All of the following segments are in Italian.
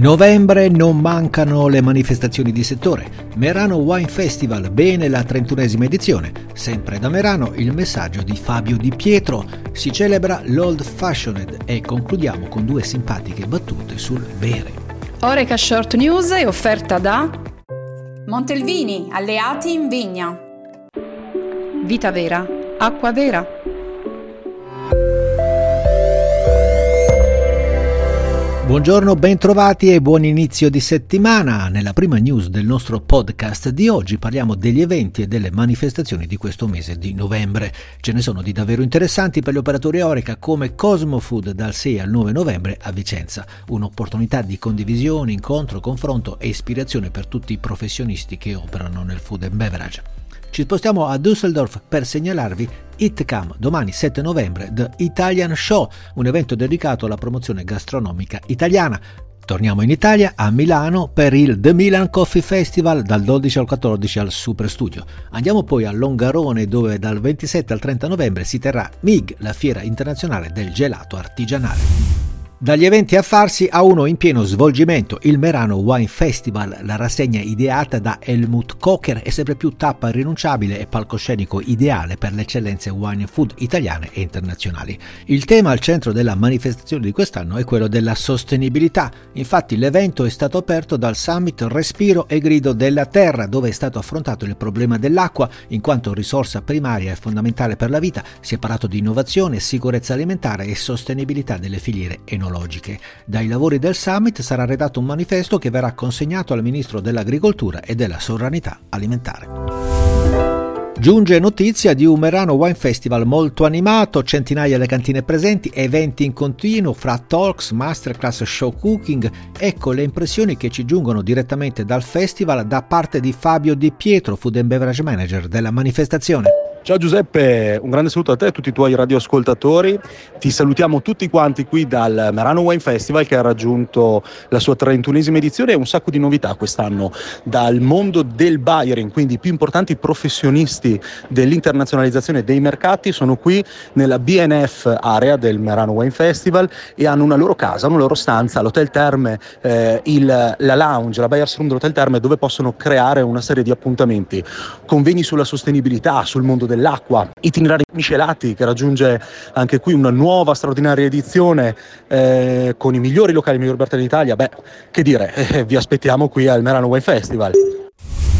Novembre non mancano le manifestazioni di settore. Merano Wine Festival, bene la 31ª edizione. Sempre da Merano il messaggio di Fabio Di Pietro. Si celebra l'old fashioned e concludiamo con due simpatiche battute sul bere. Horeca Short News è offerta da Montelvini, alleati in vigna. Vita vera, acqua vera. Buongiorno, bentrovati e buon inizio di settimana. Nella prima news del nostro podcast di oggi parliamo degli eventi e delle manifestazioni di questo mese di novembre. Ce ne sono di davvero interessanti per gli operatori Horeca come Cosmo Food dal 6 al 9 novembre a Vicenza. Un'opportunità di condivisione, incontro, confronto e ispirazione per tutti i professionisti che operano nel food and beverage. Ci spostiamo a Düsseldorf per segnalarvi ITCAM, domani 7 novembre, The Italian Show, un evento dedicato alla promozione gastronomica italiana. Torniamo in Italia, a Milano, per il The Milan Coffee Festival, dal 12 al 14 al Superstudio. Andiamo poi a Longarone, dove dal 27 al 30 novembre si terrà MIG, la fiera internazionale del gelato artigianale. Dagli eventi a farsi a uno in pieno svolgimento, il Merano Wine Festival, la rassegna ideata da Helmut Cocker è sempre più tappa irrinunciabile e palcoscenico ideale per le eccellenze wine and food italiane e internazionali. Il tema al centro della manifestazione di quest'anno è quello della sostenibilità. Infatti l'evento è stato aperto dal summit Respiro e Grido della Terra, dove è stato affrontato il problema dell'acqua in quanto risorsa primaria e fondamentale per la vita. Si è parlato di innovazione, sicurezza alimentare e sostenibilità delle filiere enologiche. Dai lavori del summit sarà redatto un manifesto che verrà consegnato al ministro dell'Agricoltura e della Sovranità Alimentare. Giunge notizia di un Merano Wine Festival molto animato, centinaia le cantine presenti, eventi in continuo fra talks, masterclass, show cooking. Ecco le impressioni che ci giungono direttamente dal festival da parte di Fabio Di Pietro, Food and Beverage Manager della manifestazione. Ciao Giuseppe, un grande saluto a te e a tutti i tuoi radioascoltatori. Ti salutiamo tutti quanti qui dal Merano Wine Festival che ha raggiunto la sua 31ª edizione e un sacco di novità quest'anno dal mondo del Bayern, quindi i più importanti professionisti dell'internazionalizzazione dei mercati sono qui nella BNF area del Merano Wine Festival e hanno una loro casa, una loro stanza, l'Hotel Terme, la lounge, la Bayer's Room dell'Hotel Terme dove possono creare una serie di appuntamenti, convegni sulla sostenibilità, sul mondo dell'acqua, itinerari miscelati che raggiunge anche qui una nuova straordinaria edizione con i migliori locali, i migliori bertelli d'Italia. Vi aspettiamo qui al Merano Wine Festival.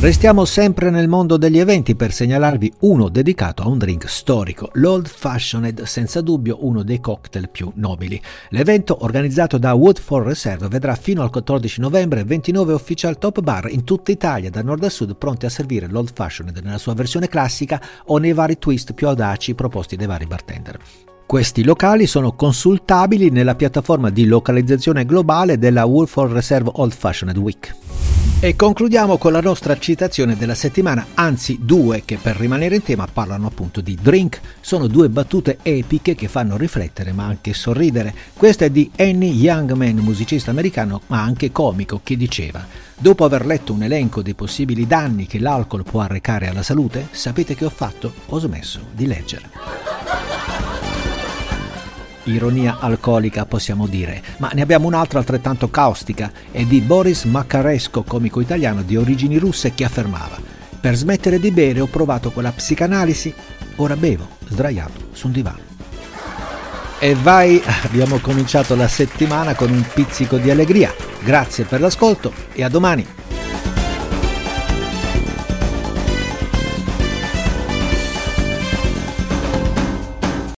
Restiamo sempre nel mondo degli eventi per segnalarvi uno dedicato a un drink storico, l'Old Fashioned, senza dubbio uno dei cocktail più nobili. L'evento, organizzato da Woodford Reserve, vedrà fino al 14 novembre 29 official top bar in tutta Italia, da nord a sud, pronti a servire l'Old Fashioned nella sua versione classica o nei vari twist più audaci proposti dai vari bartender. Questi locali sono consultabili nella piattaforma di localizzazione globale della Woodford Reserve Old Fashioned Week. E concludiamo con la nostra citazione della settimana, anzi due che per rimanere in tema parlano appunto di drink. Sono due battute epiche che fanno riflettere ma anche sorridere. Questa è di Annie Youngman, musicista americano ma anche comico, che diceva: dopo aver letto un elenco dei possibili danni che l'alcol può arrecare alla salute, sapete che ho fatto? Ho smesso di leggere. Ironia alcolica possiamo dire, ma ne abbiamo un'altra altrettanto caustica, è di Boris Maccaresco, comico italiano di origini russe, che affermava: per smettere di bere ho provato quella psicanalisi, ora bevo sdraiato su un divano. E vai, abbiamo cominciato la settimana con un pizzico di allegria. Grazie per l'ascolto e a domani.